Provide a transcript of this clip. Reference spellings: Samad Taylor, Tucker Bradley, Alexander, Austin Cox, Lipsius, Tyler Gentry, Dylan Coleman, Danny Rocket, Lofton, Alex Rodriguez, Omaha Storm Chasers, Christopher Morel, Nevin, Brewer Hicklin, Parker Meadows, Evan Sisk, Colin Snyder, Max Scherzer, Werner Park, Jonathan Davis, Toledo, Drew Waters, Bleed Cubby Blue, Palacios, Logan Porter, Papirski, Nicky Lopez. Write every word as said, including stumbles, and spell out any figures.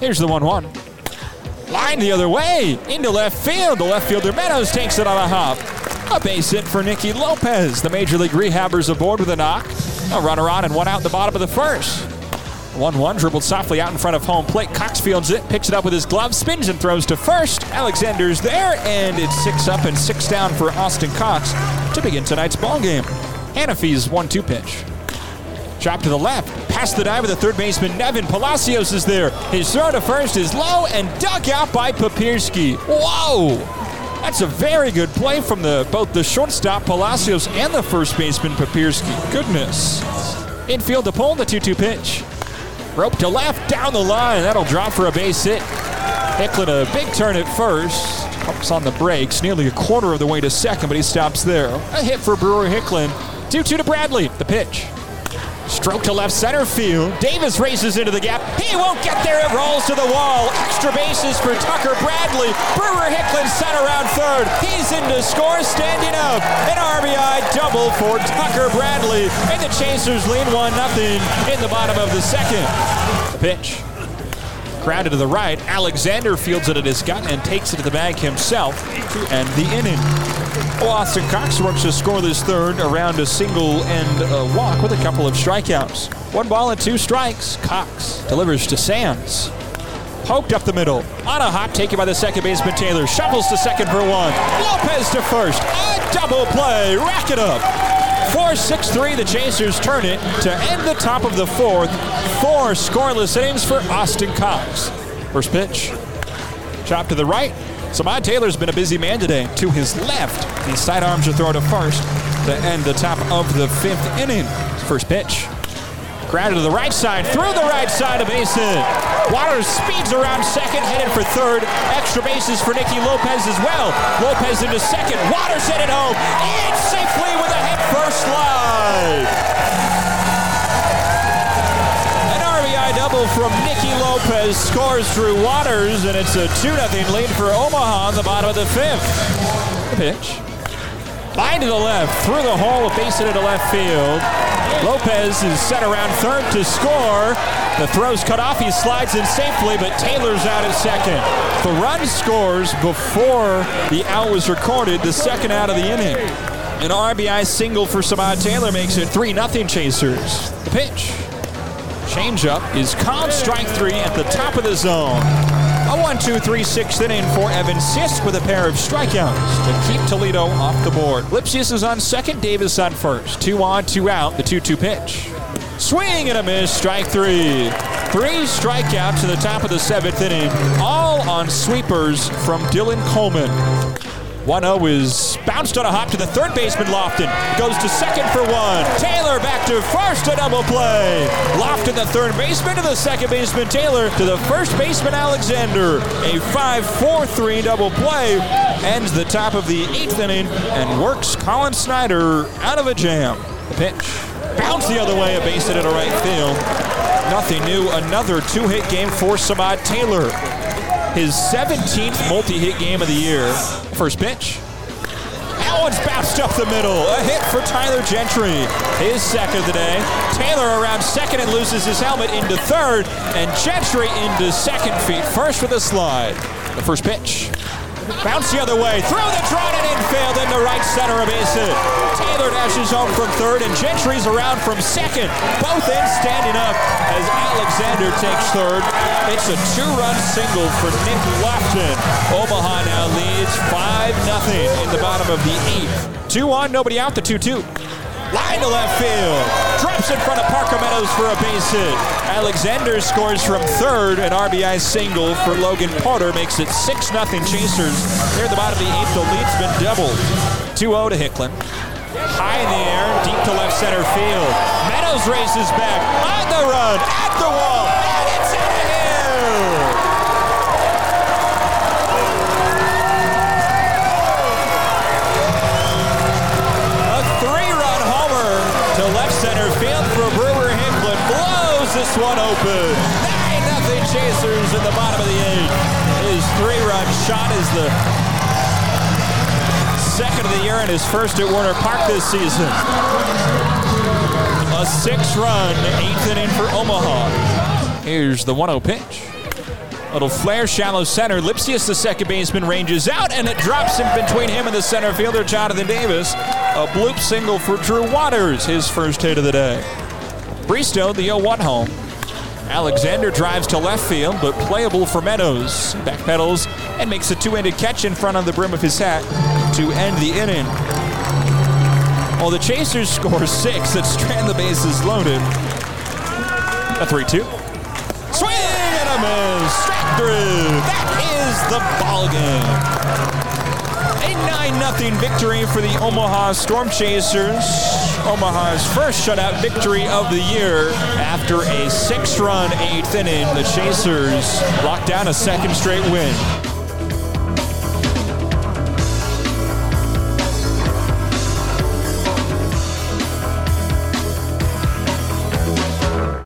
Here's the one one. Line the other way, into left field. The left fielder Meadows takes it on a hop. A base hit for Nicky Lopez. The Major League Rehabbers aboard with a knock. A runner on and one out in the bottom of the first. one one, dribbled softly out in front of home plate. Cox fields it, picks it up with his glove, spins and throws to first. Alexander's there, and it's six up and six down for Austin Cox to begin tonight's ballgame. Hanafee's one two pitch. Drop to the left, past the dive of the third baseman, Nevin. Palacios is there. His throw to first is low and dug out by Papirski. Whoa! That's a very good play from the both the shortstop, Palacios, and the first baseman, Papirski. Goodness. Infield to pole, the two two pitch. Rope to left, down the line. That'll drop for a base hit. Hicklin a big turn at first. Pumps on the brakes, nearly a quarter of the way to second, but he stops there. A hit for Brewer Hicklin. two two to Bradley, the pitch. Stroke to left center field. Davis races into the gap. He won't get there. It rolls to the wall. Extra bases for Tucker Bradley. Brewer Hicklin set around third. He's in to score, standing up. An R B I double for Tucker Bradley. And the Chasers lead one nothing in the bottom of the second. The pitch. Grounded to the right. Alexander fields it at his gut and takes it to the bag himself to end the inning. Austin Cox works a scoreless third around a single and a walk with a couple of strikeouts. One ball and two strikes. Cox delivers to Sands. Poked up the middle. On a hop taken by the second baseman Taylor. Shuffles to second for one. Lopez to first. A double play. Rack it up. four six three. The Chasers turn it to end the top of the fourth. Four scoreless innings for Austin Cox. First pitch. Chop to the right. Samad Taylor's been a busy man today. To his left, he sidearms a throw to first to end the top of the fifth inning. First pitch. Grounded to the right side, through the right side, a base hit. Waters speeds around second, headed for third. Extra bases for Nicky Lopez as well. Lopez into second, Waters hit it home, and safely with a head first slide. From Nicky Lopez scores Drew Waters, and it's a two nothing lead for Omaha in the bottom of the fifth. The pitch. Line to the left, through the hole, a base hit into left field. Lopez is set around third to score. The throw's cut off, he slides in safely, but Taylor's out at second. The run scores before the out was recorded, the second out of the inning. An R B I single for Samad Taylor makes it three nothing Chasers. The pitch. Changeup is called strike three at the top of the zone. A one two three sixth inning for Evan Sisk with a pair of strikeouts to keep Toledo off the board. Lipsius is on second, Davis on first. Two on, two out, the two two pitch. Swing and a miss, strike three. Three strikeouts to the top of the seventh inning, all on sweepers from Dylan Coleman. one oh is bounced on a hop to the third baseman, Lofton. Goes to second for one. Taylor back to first, a double play. Lofton, the third baseman, to the second baseman, Taylor, to the first baseman, Alexander. A five four three double play ends the top of the eighth inning and works Colin Snyder out of a jam. The pitch. Bounce the other way, a base hit into right field. Nothing new, another two-hit game for Samad Taylor. His seventeenth multi-hit game of the year. First pitch. That one's bounced up the middle. A hit for Tyler Gentry. His second of the day. Taylor around second and loses his helmet into third. And Gentry into second feet. First with a slide. The first pitch. Bounce the other way. Through the trot and infield into right center, a base hit. Taylor dashes home from third, and Gentry's around from second. Both ends standing up as Alexander takes third. It's a two-run single for Nick Lofton. Omaha now leads five nothing in the bottom of the eighth. Two on, nobody out, the two two. Line to left field. Drops in front of Parker Meadows for a base hit. Alexander scores from third. An R B I single for Logan Porter makes it six nothing Chasers. Near the bottom of the eighth, the lead's been doubled. two oh to Hicklin. High in the air, deep to left center field. Meadows races back. On the run, at the wall, and it's out of here! Center field for Brewer Hicklin blows this one open. nine nothing Chasers in the bottom of the eighth. His three-run shot is the second of the year and his first at Warner Park this season. A six-run eighth inning for Omaha. Here's the one oh pitch. Little flare, shallow center. Lipsius, the second baseman, ranges out, and it drops in between him and the center fielder, Jonathan Davis. A bloop single for Drew Waters, his first hit of the day. Bristow, the oh one home. Alexander drives to left field, but playable for Meadows. Backpedals and makes a two-handed catch in front of the brim of his hat to end the inning. Well, the Chasers score six that strand the bases loaded. A three two. Swing and a miss. Straight through. That is the ballgame. A nine nothing victory for the Omaha Storm Chasers. Omaha's first shutout victory of the year. After a six-run eighth inning, the Chasers locked down a second straight win.